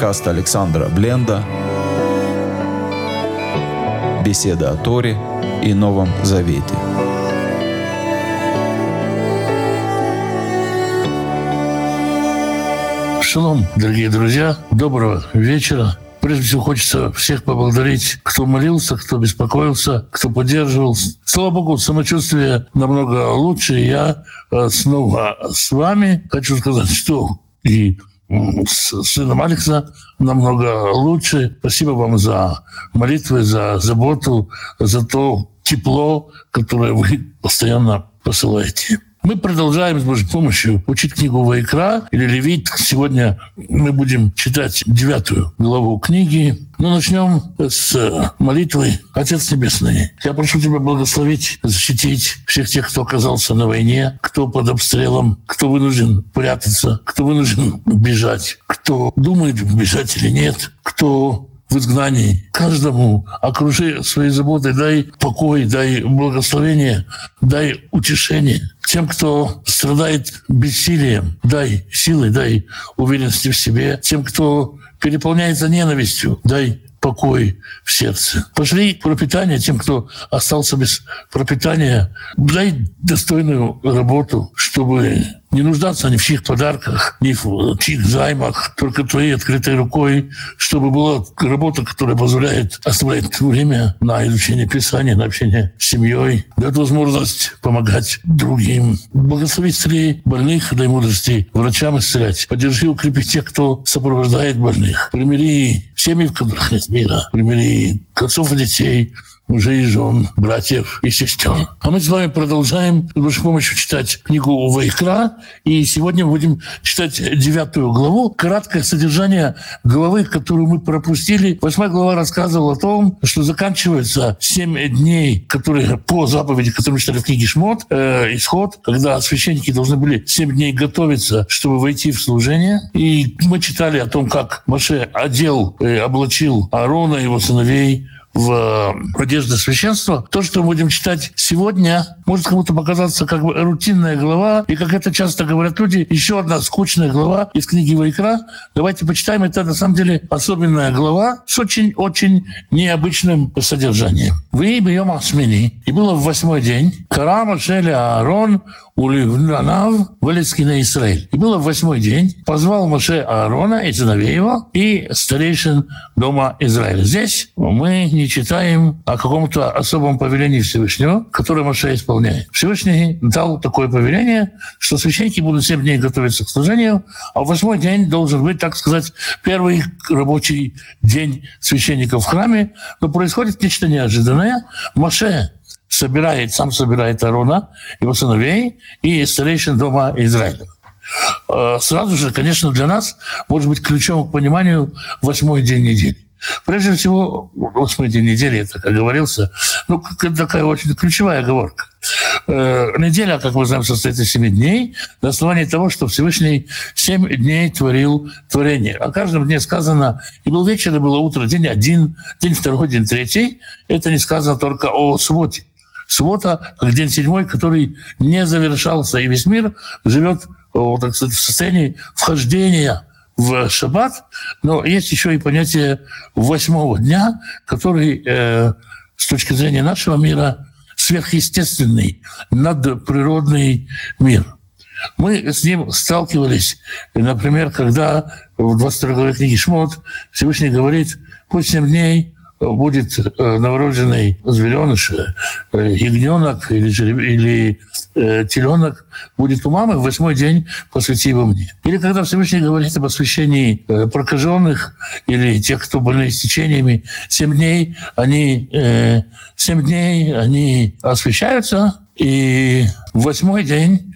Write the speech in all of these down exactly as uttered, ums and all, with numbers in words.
подкаста Александра Бленда «Беседа о Торе и Новом Завете». Шалом, дорогие друзья, доброго вечера. Прежде всего, хочется всех поблагодарить, кто молился, кто беспокоился, кто поддерживал. Слава Богу, самочувствие намного лучше. Я снова с вами. Хочу сказать, что и с сыном Алекса намного лучше. Спасибо вам за молитвы, за заботу, за то тепло, которое вы постоянно посылаете. Мы продолжаем с Божьей помощью учить книгу Ваикра или Левит. Сегодня мы будем читать девятую главу книги. Но начнем с молитвы. Отец Небесный, я прошу Тебя благословить, защитить всех тех, кто оказался на войне, кто под обстрелом, кто вынужден прятаться, кто вынужден бежать, кто думает, бежать или нет, кто в изгнании. Каждому окружи своей заботой, дай покой, дай благословение, дай утешение. Тем, кто страдает бессилием, дай силы, дай уверенности в себе. Тем, кто переполняется ненавистью, дай покой в сердце. Пошли пропитание тем, кто остался без пропитания. Дай достойную работу, чтобы не нуждаться ни в чьих подарках, ни в чьих займах, только твоей открытой рукой, чтобы была работа, которая позволяет оставлять время на изучение Писания, на общение с семьей, дает возможность помогать другим. Благослови исцелей больных, дай мудрости врачам исцелять. Поддержи, укрепи тех, кто сопровождает больных. Примири семьи, в которых нет мира. Примири отцов и детей, мужей и жен, братьев и сестер. А мы с вами продолжаем с вашей помощью читать книгу Ваикра. И сегодня будем читать девятую главу. Краткое содержание главы, которую мы пропустили. Восьмая глава рассказывала о том, что заканчивается семь дней, которые по заповеди, которые мы читали в книге Шмот, э, Исход, когда священники должны были семь дней готовиться, чтобы войти в служение. И мы читали о том, как Моше одел, э, облачил Аарона и его сыновей в одежде священства. То, что мы будем читать сегодня, может кому-то показаться как бы рутинная глава, и, как это часто говорят люди, еще одна скучная глава из книги Ваикра. Давайте почитаем. Это, на самом деле, особенная глава с очень-очень необычным содержанием. «Ваи бьем асмини, и было в восьмой день, кара Моше ле Аарон улевнанав валескине Исраэль». И было в восьмой день, позвал Моше Аарона и сыновей его, и старейшин дома Израиля. Здесь мы не читаем о каком-то особом повелении Всевышнего, которое Моше исполняет. Всевышний дал такое повеление, что священники будут семь дней готовиться к служению, а в восьмой день должен быть, так сказать, первый рабочий день священников в храме. Но происходит нечто неожиданное. Моше собирает, сам собирает Аарона, его сыновей и старейшин дома Израиля. Сразу же, конечно, для нас может быть ключом к пониманию восьмой день недели. Прежде всего, восьмой день недели, я так оговорился, ну, такая очень ключевая оговорка. Неделя, как мы знаем, состоит из семи дней, на основании того, что Всевышний семь дней творил творение. О каждом дне сказано, и был вечер, и было утро, день один, день второй, день третий. Это не сказано только о субботе. Суббота, как день седьмой, который не завершался, и весь мир живет, так сказать, в состоянии вхождения в шаббат, но есть еще и понятие восьмого дня, который э, с точки зрения нашего мира сверхъестественный, надприродный мир. Мы с ним сталкивались, например, когда в двадцать второй главе книги Шмот Всевышний говорит: «Пусть семь дней будет новорожденный зверёныш, ягнёнок или, или э, телёнок будет у мамы, в восьмой день посвяти его мне». Или когда Всевышний говорит об освящении прокаженных или тех, кто больны течениями, семь дней они, э, семь дней они освящаются, и в восьмой день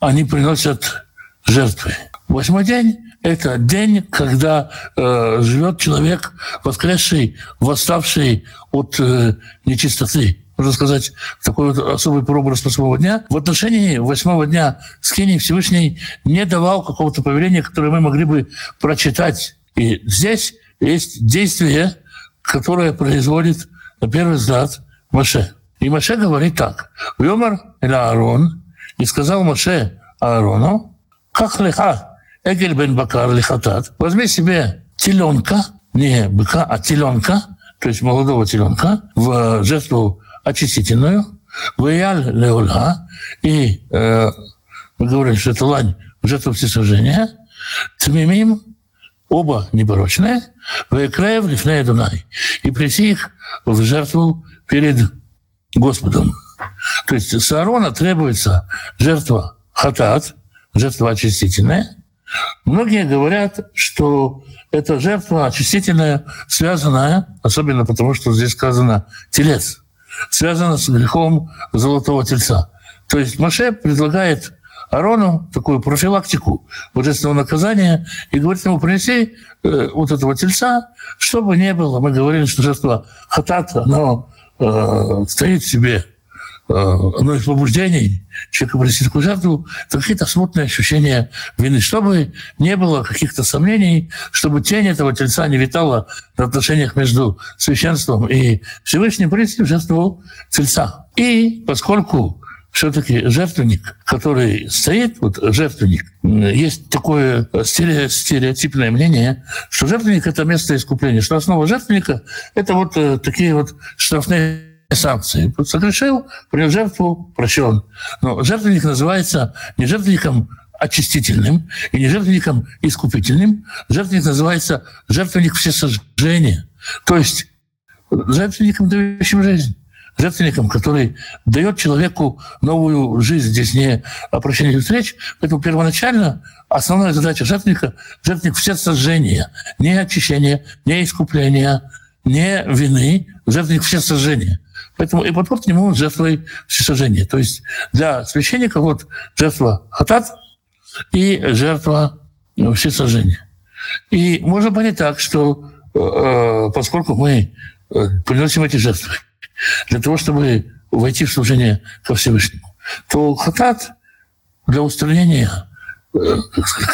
они приносят жертвы. Восьмой день — это день, когда э, живет человек, воскресший, восставший от э, нечистоты. Можно сказать, такой вот особый прообраз восьмого дня. В отношении восьмого дня Скинии Всевышний не давал какого-то повеления, которое мы могли бы прочитать. И здесь есть действие, которое производит, на первый взгляд, Моше. И Моше говорит так: «Вьомар эль Аарон», и сказал Моше Аарону, «Как лиха, эгель бен бакар лихатат», возьми себе теленка, не быка, а теленка, то есть молодого теленка, в жертву очистительную, выяль леульга, и э, мы говорили, что это лань, жертву всесожжения, тмимим, оба непорочные, ваикраев лифней Дунай, и прийти их в жертву перед Господом. То есть с Аарона требуется жертва хатат, жертва очистительная. Многие говорят, что эта жертва очистительная, связанная, особенно потому, что здесь сказано «телец», связана с грехом золотого тельца. То есть Моше предлагает Аарону такую профилактику божественного наказания и говорит ему, принеси э, вот этого тельца, что бы ни было. Мы говорили, что жертва хатат, оно э, стоит в себе. Одно из побуждений человека принести такую жертву – это какие-то смутные ощущения вины, чтобы не было каких-то сомнений, чтобы тень этого тельца не витала в отношениях между священством и Всевышним, принести в жертву тельца. И поскольку все-таки жертвенник, который стоит, вот жертвенник, есть такое стереотипное мнение, что жертвенник – это место искупления, что основа жертвенника – это вот такие вот штрафные санкции. Согрешил, принял жертву, прощен. Но жертвенник называется не жертвенником очистительным и не жертвенником искупительным. Жертвенник называется жертвенник всесожжения. То есть жертвенником, дающим жизнь. Жертвенником, который дает человеку новую жизнь. Здесь не о прощении встреч. Поэтому первоначально основная задача жертвенника — жертвенник всесожжения. Не очищения, не искупления, не вины. Жертвенник всесожжения. Поэтому и подход к нему жертвой всесожжения. То есть для священника вот жертва хатат и жертва всесожжения. И можно понять так, что э, поскольку мы приносим эти жертвы для того, чтобы войти в служение ко Всевышнему, то хатат для устранения,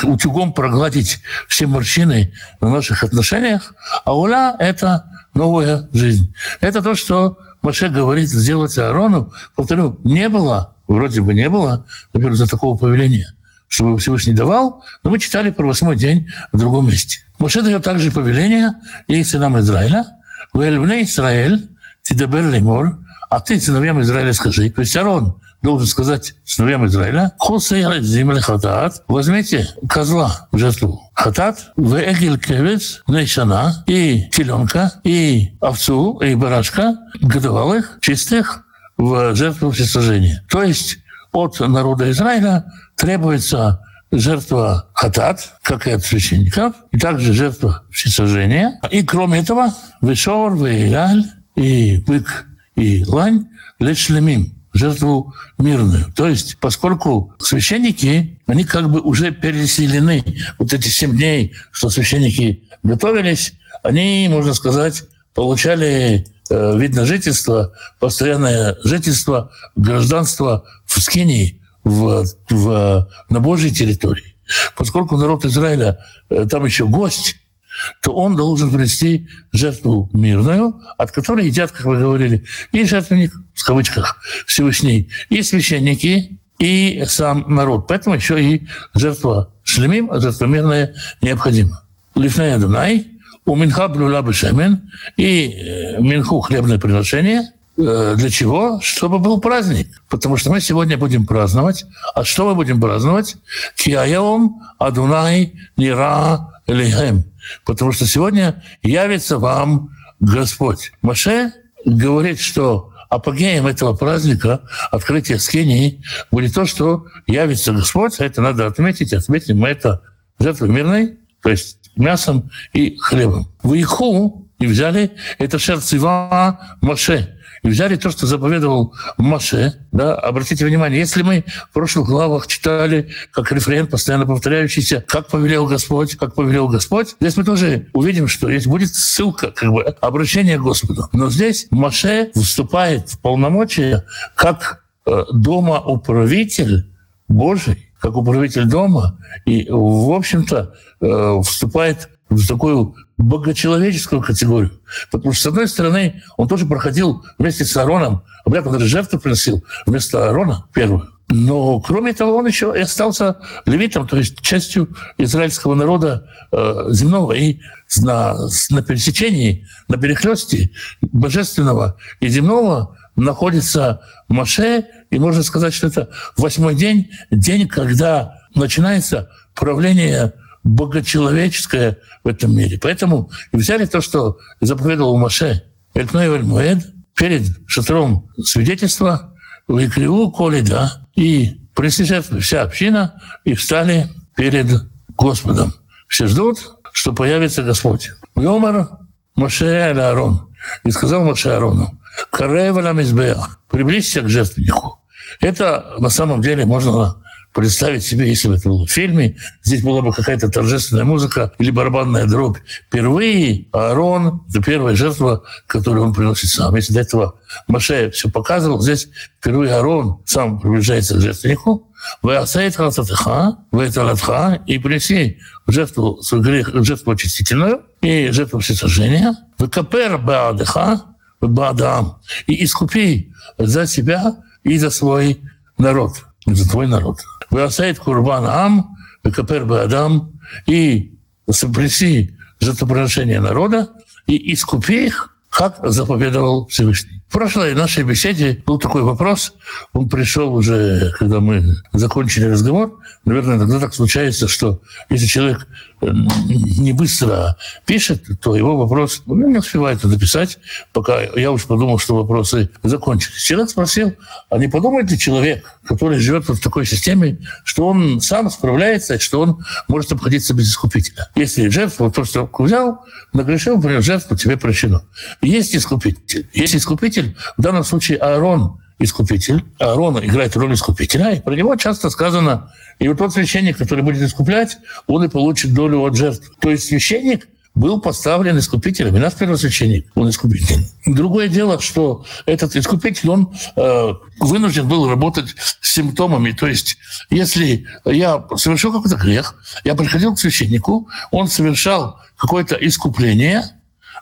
утюгом прогладить все морщины на наших отношениях, а уля — это новая жизнь. Это то, что Моше говорит сделать Аарону. Повторю, не было, вроде бы не было, например, за такого повеления, чтобы Всевышний давал, но мы читали про восьмой день в другом месте. Моше дает также повеление и сынам Израиля. «Вэльвней Израиль, тидабер лимор, а ты сыновьям Израиля скажи». То есть Аарон должен сказать сыновьям Израиля, «Хосеял земли хатат, возьмите козла в жертву хатат, вэгил кевец, нейшана, и теленка, и овцу, и барашка, годовалых, чистых, в жертву всесожжения». То есть от народа Израиля требуется жертва хатат, как и от священников, и также жертва всесожжения. И кроме этого, вешор, вэйгаль, и бык, и лань, лешлемим, жертву мирную. То есть, поскольку священники, они как бы уже переселены, вот эти семь дней, что священники готовились, они, можно сказать, получали э, вид на жительство, постоянное жительство, гражданство в Скинии, в, в, на Божьей территории. Поскольку народ Израиля э, там еще гость, то он должен принести жертву мирную, от которой едят, как вы говорили, и жертвенник, в кавычках, Всевышний, и священники, и сам народ. Поэтому еще и жертва шлемим, а жертва мирная необходима. Лифней Адонай, у минха блюла бешемен, и минху хлебное приношение. Для чего? Чтобы был праздник. Потому что мы сегодня будем праздновать. А что мы будем праздновать? Киаеом Адунай нира лихем. Потому что сегодня явится вам Господь. Моше говорит, что апогеем этого праздника, открытия Скинии, будет то, что явится Господь. Это надо отметить. Отметим мы это жертвой мирной, то есть мясом и хлебом. В Иху и взяли это шерцева Моше. И взяли то, что заповедовал Моше. Да? Обратите внимание, если мы в прошлых главах читали, как рефрен, постоянно повторяющийся, «Как повелел Господь, как повелел Господь», здесь мы тоже увидим, что здесь будет ссылка, как бы обращение к Господу. Но здесь Моше выступает в полномочия как домоуправитель Божий, как управитель дома, и, в общем-то, вступает в такую богочеловеческую категорию. Потому что, с одной стороны, он тоже проходил вместе с Аароном, обряд, он даже жертву приносил вместо Аарона первую. Но, кроме того, он еще и остался левитом, то есть частью израильского народа э, земного. И на, на пересечении, на перехлёсте божественного и земного находится Моше. И можно сказать, что это восьмой день, день, когда начинается правление богочеловеческое в этом мире. Поэтому и взяли то, что заповедовал Моше, «Эльтной Вальмуэд», перед шатром свидетельства, «Ваикреву коли да», и присоединилась вся община, и встали перед Господом. Все ждут, что появится Господь. «Вьомар Моше эль Аарон», и сказал Моше Аарону, «Карэ валам избеах», «Приблизься к жертвеннику». Это на самом деле можно представить себе, если бы это было в фильме, здесь была бы какая-то торжественная музыка или барабанная дробь. Впервые Аарон — это первая жертва, которую он приносит сам. Если до этого Моше все показывал, здесь впервые Аарон сам приближается к жертвеннику. И принеси в жертву свой грех, жертву очистительную и жертву всесожжения. И искупи за себя и за свой народ. За твой народ. «Веосаид курбан ам, векапер беадам», и сопреси жертвоприношение народа и искупи их, как заповедовал Всевышний. В прошлой нашей беседе был такой вопрос, он пришел уже, когда мы закончили разговор. Наверное, иногда так случается, что если человек не быстро пишет, то его вопрос ну, не успевает написать, пока я уж подумал, что вопросы закончились. Человек спросил, а не подумает ли человек, который живет в такой системе, что он сам справляется, что он может обходиться без искупителя? Если жертву, то, что взял, нагрешил, принес жертву, тебе прощено. Есть искупитель. Есть искупитель, в данном случае Аарон, искупитель. Аарон играет роль искупителя, и про него часто сказано, и вот тот священник, который будет искуплять, он и получит долю от жертв. То есть священник был поставлен искупителем, и наш первосвященник, он искупитель. Другое дело, что этот искупитель, он э, вынужден был работать с симптомами. То есть если я совершил какой-то грех, я приходил к священнику, он совершал какое-то искупление,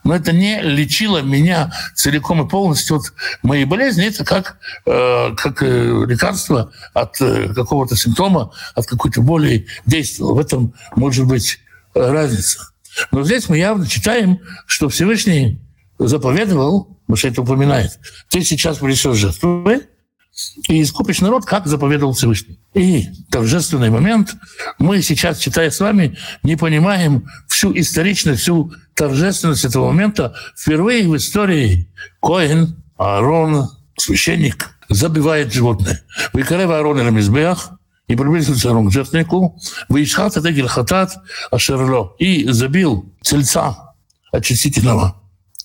но это не лечило меня целиком и полностью от моей болезни. Это как, э, как лекарство от э, какого-то симптома, от какой-то боли действовало. В этом может быть разница. Но здесь мы явно читаем, что Всевышний заповедовал, потому что это упоминает, «Ты сейчас принесешь жертвы и искупишь народ, как заповедовал Всевышний». И торжественный момент. Мы сейчас, читая с вами, не понимаем всю историчность, всю торжественность этого момента. Впервые в истории Коэн, Аарон, священник, забивает животное. «Вайкарев Аарон эль мизбеах», и приблизился Аарон к жертвеннику, «Ваишхат эгель хатат ашерло», и забил тельца очистительного,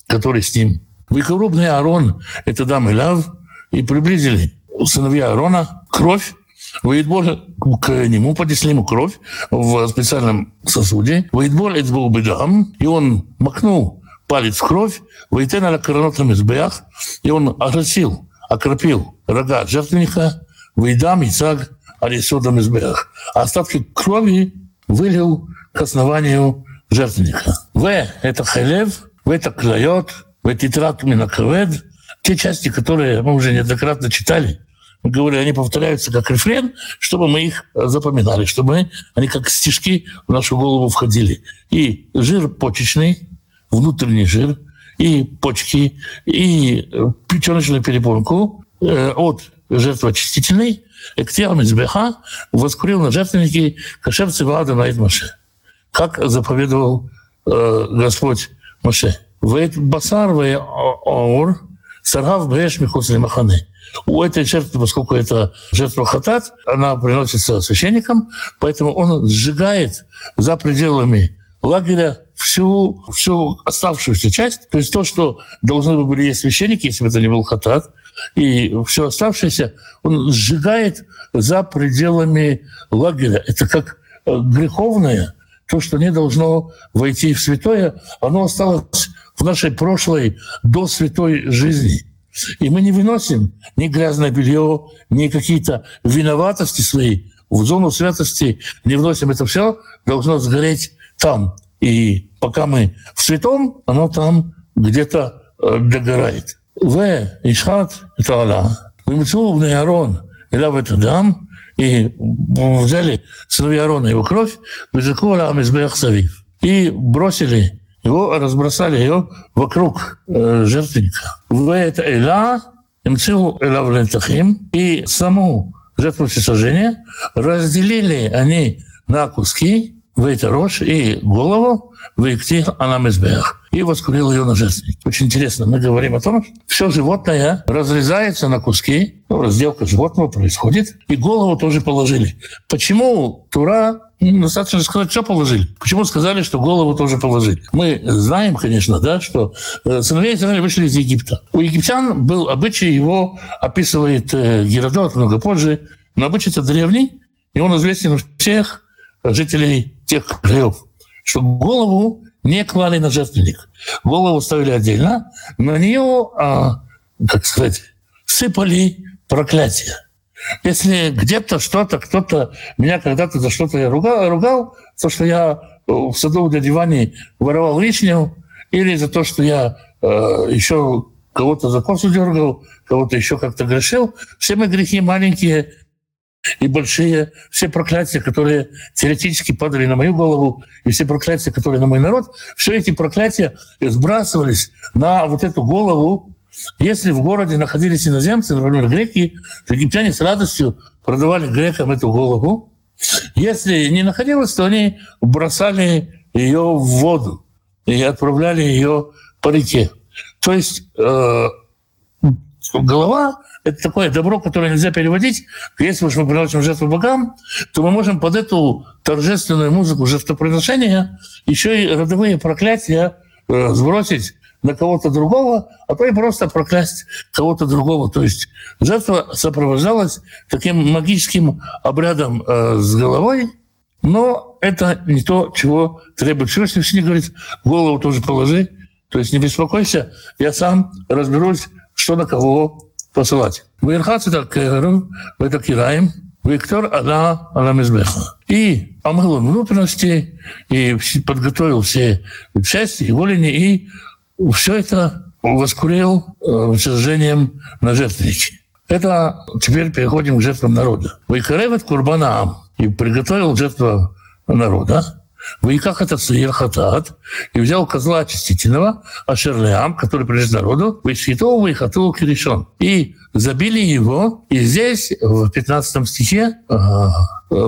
который с ним. «Вайкарубный Аарон это дам эляв», и приблизили сыновья Аарона кровь, «Ваидбор», к нему поднесли ему кровь в специальном сосуде, «Ваидбор эцбу бедам», и он макнул палец в кровь, «Ваитен аля коронотам избеях», и он окрасил, окропил рога жертвенника, «Ваидам яцаг аля исодам избеях», а остатки крови вылил к основанию жертвенника. «Вэ» — это «хелев», «вэ» — это «клайот», «вэ» — «титрат минаковед», те части, которые мы уже неоднократно читали, мы говорили, они повторяются как рефрен, чтобы мы их запоминали, чтобы они как стишки в нашу голову входили. И жир почечный, внутренний жир, и почки, и печёночную перепонку от жертвоочистительной, «Эктиам избеха», воскурил на жертвенники «Кашер циваада наид Моше», как заповедовал э, Господь Моше. «Вэйт басар вэй аор», «Саргав бэш михуцли маханы». У этой жертвы, поскольку это жертва хатат, она приносится священникам, поэтому он сжигает за пределами лагеря всю, всю оставшуюся часть. То есть то, что должны были есть священники, если бы это не был хатат, и все оставшееся, он сжигает за пределами лагеря. Это как греховное, то, что не должно войти в святое, оно осталось в нашей прошлой досвятой жизни. И мы не выносим ни грязное белье, ни какие-то виноватости свои в зону святости, не вносим это все, должно сгореть там. И пока мы в святом, оно там где-то догорает. «Вэ ишхат это Аллах, вымцуубный Аарон Иля в этот дам, и взяли сыновья Аарона его кровь, и бросили его, разбросали ее вокруг жертвенника. В это Иля, имцил Иля в лентахим, и саму жертву всесожжения разделили они на куски, в это рожь и голову, Ваикти анамизбех, и воскурил ее на жертвенник. Очень интересно, мы говорим о том, что все животное разрезается на куски, ну, разделка животного происходит, и голову тоже положили. Почему Тура, достаточно сказать, все положили? Почему сказали, что голову тоже положили? Мы знаем, конечно, да, что сыновья Израиля вышли из Египта. У египтян был обычай, его описывает Геродот много позже, но обычай это древний, и он известен у всех жителей тех краев, что голову не клали на жертвенник. Голову ставили отдельно, на нее, а, как сказать, сыпали проклятие. Если где-то что-то, кто-то меня когда-то за что-то я ругал, ругал, то, что я в саду для дивани воровал вишню, или за то, что я э, еще кого-то за косу дергал, кого-то еще как-то грешил, все мои грехи маленькие и большие, все проклятия, которые теоретически падали на мою голову, и все проклятия, которые на мой народ, все эти проклятия сбрасывались на вот эту голову. Если в городе находились иноземцы, например, греки, то египтяне с радостью продавали грекам эту голову. Если не находилось, то они бросали ее в воду и отправляли ее по реке. То есть э, голова — это такое добро, которое нельзя переводить. Если уж мы приносим жертву богам, то мы можем под эту торжественную музыку жертвоприношения еще и родовые проклятия э, сбросить на кого-то другого, а то и просто проклясть кого-то другого. То есть жертва сопровождалась таким магическим обрядом э, с головой, но это не то, чего требует Всевышний. Всевышний говорит, голову тоже положи, то есть не беспокойся, я сам разберусь, что на кого посылать. И омыл он внутренности, и подготовил все части, и голени, и все это воскурил всесожжением на жертвеннике. Это теперь переходим к жертвам народа. Вайкаревет курбанаам, и приготовил жертву народа. Вайках это саирхатат, и взял козла очистительного, ашерлеам, который прежде народу, вайсхитову вайхатулу киришон. И забили его, и здесь в пятнадцатом стихе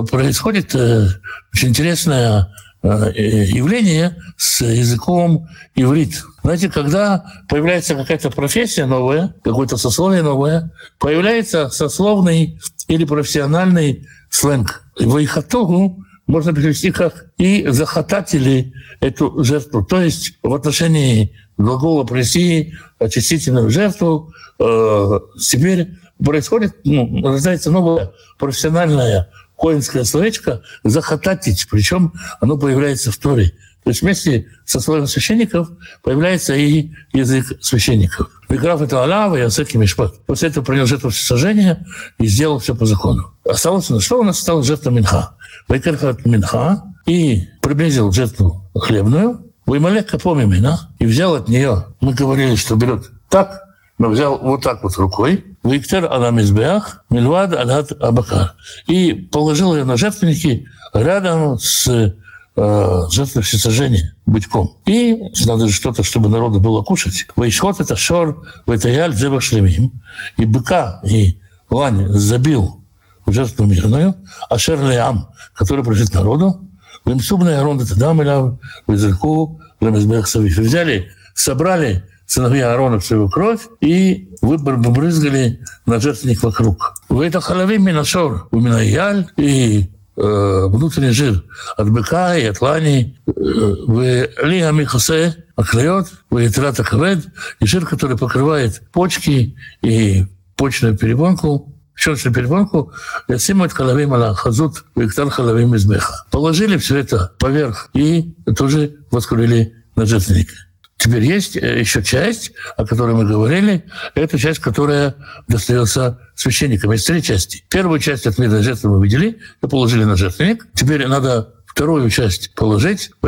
происходит очень интересная явление с языком иврит. Знаете, когда появляется какая-то профессия новая, какое-то сословие новое, появляется сословный или профессиональный сленг. Вайхатогу можно перевести как «и захотатели эту жертву». То есть в отношении глагола «принести очистительную жертву» э, теперь происходит, ну, рождается новое профессиональное коинское словечко «захотатить», причем оно появляется в Торе. То есть вместе со словом священников появляется и язык священников. «Ваикра это Аллах, и Асек и Мишпат». После этого принял жертву всесожжения и сделал все по закону. Осталось, ну, что у нас стало жертва Минха? «Ваикра Минха» и приблизил жертву хлебную. «Ваималек капом имена» и взял от нее. Мы говорили, что берет так, но взял вот так вот рукой. Виктор Аламизбеах, Мильвад Алад Абакар. И положил ее на жертвенники рядом с э, жертвой всесожжения, бычком. И надо же что-то, чтобы народу было кушать. Исход это шор, вэтаяль дзеба шлемим. И быка, и лань забил в жертву мирную, а шерлеам, который прожит народу, вимсубная ронда тадамиля, визырку, ламизбеах савиф. И взяли, собрали сыновья Аарона в свою кровь и выбрызгали на жертвенник вокруг. Это халави минашор, у минаяль и э, внутренний жир от быка и от лани, в лиами хосе оклеет, в трата квед и жир, который покрывает почки и почную перепонку, щелочную перепонку, и симут халави мала хазут, виктар халави мизбеха. Положили все это поверх и тоже воскурили на жертвенник. Теперь есть еще часть, о которой мы говорили. Это часть, которая достается священникам. Есть три части. Первую часть от мирной жертвы мы видели и положили на жертвенник. Теперь надо вторую часть положить. А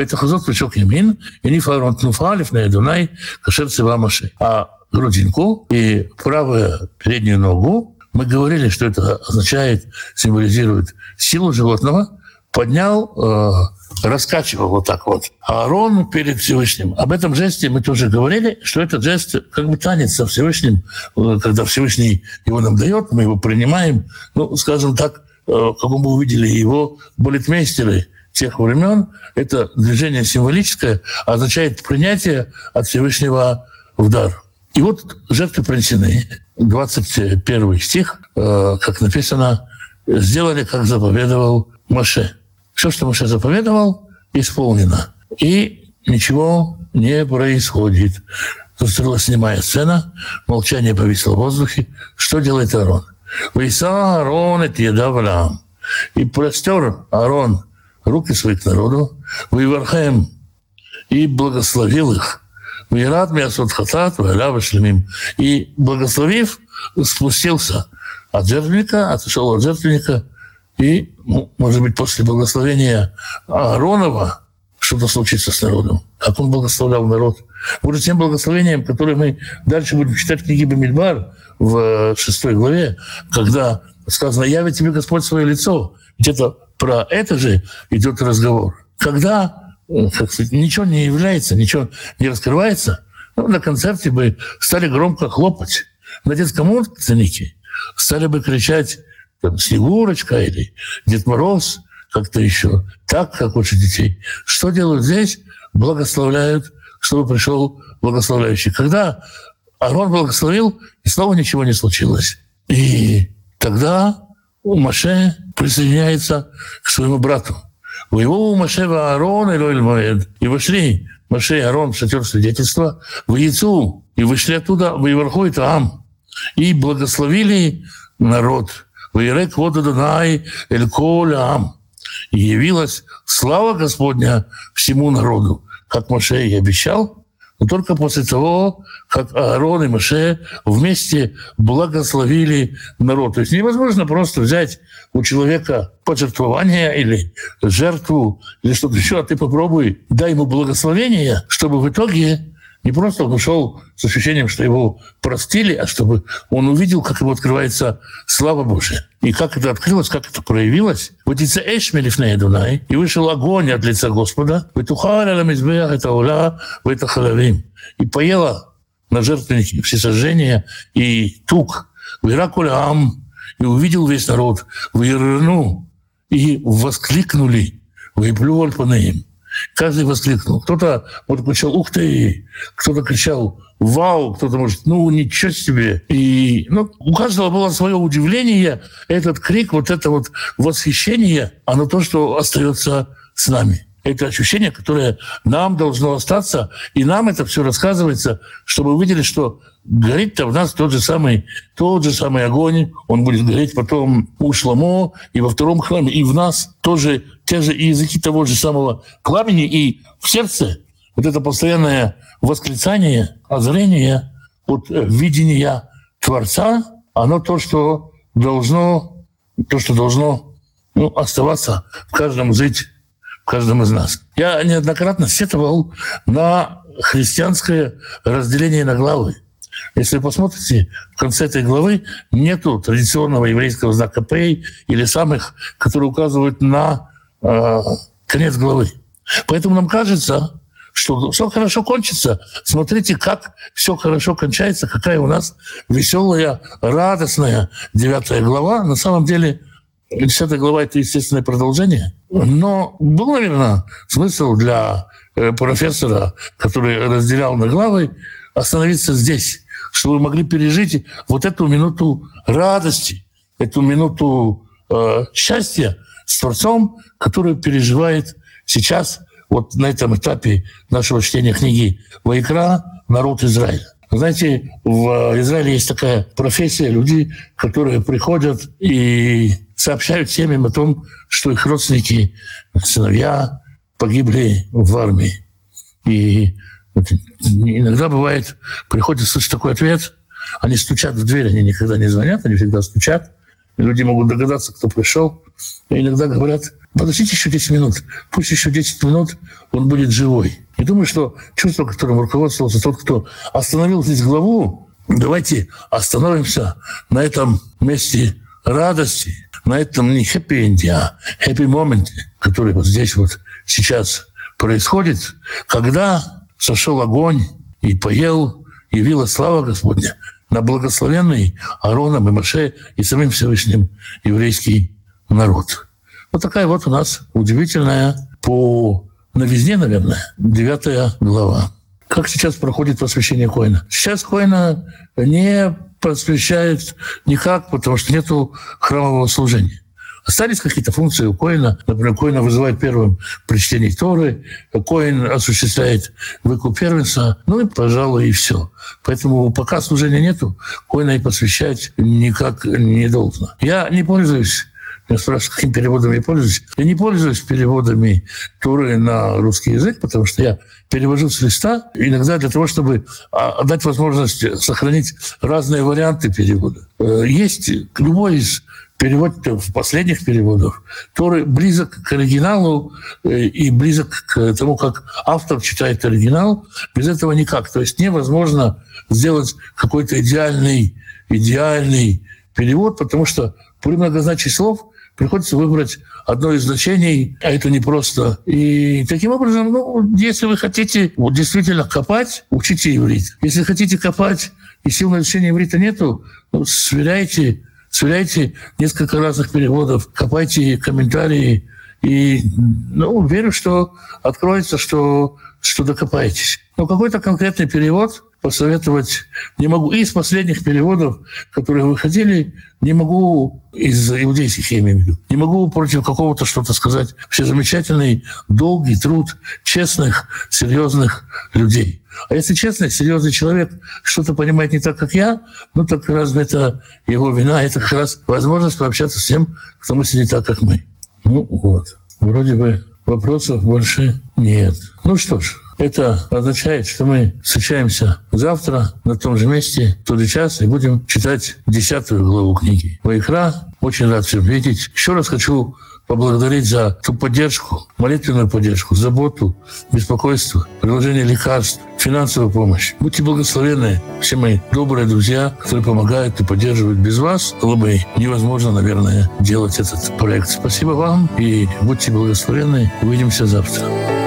грудинку и правую переднюю ногу Мы говорили, что это означает, символизирует силу животного. Поднял, э, раскачивал вот так вот. А Аарон перед Всевышним. Об этом жесте мы тоже говорили, что этот жест как бы танец со Всевышним. Когда Всевышний его нам дает, мы его принимаем. Ну, скажем так, э, как мы увидели его балетмейстеры тех времен, это движение символическое означает принятие от Всевышнего в дар. И вот жертвы принесены. двадцать первый стих, э, как написано, «Сделали, как заповедовал Моше». Все, что Моше заповедовал, исполнено. И ничего не происходит. Застроилась снимая сцена, молчание повисло в воздухе. Что делает Аарон? «Вейса Аарон эт яда Авраам». И простер Аарон руки свои к народу. «Вейвархем» и благословил их. «Вейрат миасот хатат вейля вешлемим». И благословив, спустился от жертвенника, отошел от жертвенника. И, может быть, после благословения Ааронова что-то случится с народом. Как он благословлял народ. Уже тем благословением, которое мы дальше будем читать в книге Бамидбар в шестой главе, когда сказано «Явит тебе Господь свое лицо». Где-то про это же идет разговор. Когда, как сказать, ничего не является, ничего не раскрывается, ну, на концерте бы стали громко хлопать. На детском утреннике стали бы кричать там, «Снегурочка» или «Дед Мороз», как-то еще, так, как учат детей. Что делают здесь? Благословляют, чтобы пришел благословляющий. Когда Аарон благословил, и снова ничего не случилось. И тогда Моше присоединяется к своему брату. «Воеву Моше ва Аарон эль моэд». И вошли Моше и Аарон в шатер свидетельства. «В яйцу». И вышли оттуда в Иверхой Таам. И благословили народ. «Ваирек вода Данай эль колям». И явилась слава Господня всему народу, как Моше и обещал, но только после того, как Аарон и Моше вместе благословили народ. То есть невозможно просто взять у человека пожертвование или жертву, или что-то еще, а ты попробуй, дай ему благословение, чтобы в итоге не просто он ушел с ощущением, что его простили, а чтобы он увидел, как ему открывается слава Божия. И как это открылось, как это проявилось. «Ватице эш мелифней Адонай», и вышел огонь от лица Господа. «Ветухаля ла мизбеах эт аола вэт ахалавим». И поела на жертвеннике всесожжения и тук. «Виракуля ам», и увидел весь народ. «Вирну», и воскликнули. «Вейплю альпанеем». Каждый воскликнул. Кто-то вот кричал «Ух ты!», кто-то кричал «Вау!», кто-то, может, «Ну, ничего себе!». И ну, у каждого было свое удивление. Этот крик, вот это вот восхищение, оно то, что остается с нами. Это ощущение, которое нам должно остаться. И нам это все рассказывается, чтобы увидели, что горит-то в нас тот же самый, тот же самый огонь. Он будет гореть потом у Шламо и во втором храме. И в нас тоже те же языки того же самого пламени. И в сердце вот это постоянное восклицание, озрение от видения Творца, оно то, что должно, то, что должно ну, оставаться в каждом жить. Каждому из нас. Я неоднократно сетовал на христианское разделение на главы. Если вы посмотрите, в конце этой главы нету традиционного еврейского знака «пей» или самых, которые указывают на э, конец главы. Поэтому нам кажется, что все хорошо кончится. Смотрите, как все хорошо кончается, какая у нас веселая, радостная девятая глава. На самом деле десятая глава — это естественное продолжение. Но был, наверное, смысл для профессора, который разделял на главы, остановиться здесь, чтобы вы могли пережить вот эту минуту радости, эту минуту э, счастья с Творцом, который переживает сейчас, вот на этом этапе нашего чтения книги «Ваикра» народ Израиля. Знаете, в Израиле есть такая профессия, люди, которые приходят и сообщают семьям о том, что их родственники, сыновья погибли в армии. И иногда бывает, приходит слышать такой ответ, они стучат в дверь, они никогда не звонят, они всегда стучат. Люди могут догадаться, кто пришел. И иногда говорят, подождите еще десять минут, пусть еще десять минут он будет живой. И думаю, что чувство, которым руководствовался тот, кто остановил здесь главу, Давайте остановимся на этом месте радости, на этом не хэппи-энде, а хэппи-моменте, который вот здесь вот сейчас происходит, когда сошел огонь и поел, явила слава Господня на благословенный Аароном и Моше и самим Всевышним еврейский народ. Вот такая вот у нас удивительная по новизне, наверное, девятая глава. Как сейчас проходит просвещение Коэна? Сейчас Коэна не просвещает никак, потому что нету храмового служения. Остались какие-то функции у Коэна. Например, Коэна вызывает первым при чтении Торы, Коэн осуществляет выкуп первенца, ну и, пожалуй, и все. Поэтому пока служения нету, Коэна и посвящать никак не должно. Я не пользуюсь, я спрашиваю, какими переводами я пользуюсь. Я не пользуюсь переводами Торы на русский язык, потому что я перевожу с листа иногда для того, чтобы дать возможность сохранить разные варианты перевода. Есть любой из переводов, последних переводов Торы близок к оригиналу и близок к тому, как автор читает оригинал. Без этого никак. То есть невозможно сделать какой-то идеальный, идеальный перевод, потому что при многозначии слов приходится выбрать одно из значений, а это непросто. И таким образом, ну, если вы хотите вот, действительно копать, учите иврит. Если хотите копать, и сил на изучение иврита нету, ну, сверяйте, сверяйте несколько разных переводов, копайте комментарии. И ну, верю, что откроется, что, что докопаетесь. Но какой-то конкретный перевод посоветовать не могу. И из последних переводов, которые выходили, не могу, из иудейских я имею в виду, не могу против какого-то что-то сказать. Все замечательный, долгий труд честных, серьезных людей. А если честный, серьезный человек что-то понимает не так, как я, ну так разве это его вина? Это как раз возможность пообщаться с тем, кто мыслит не так, как мы. Ну вот, вроде бы вопросов больше нет. Ну что ж, это означает, что мы встречаемся завтра на том же месте, в тот же час, и будем читать десятую главу книги Ваикра. Очень рад всем видеть. Еще раз хочу поблагодарить за ту поддержку, молитвенную поддержку, заботу, беспокойство, предложение лекарств, финансовую помощь. Будьте благословенны, все мои добрые друзья, которые помогают и поддерживают. Без вас было бы невозможно, наверное, делать этот проект. Спасибо вам и будьте благословенны. Увидимся завтра.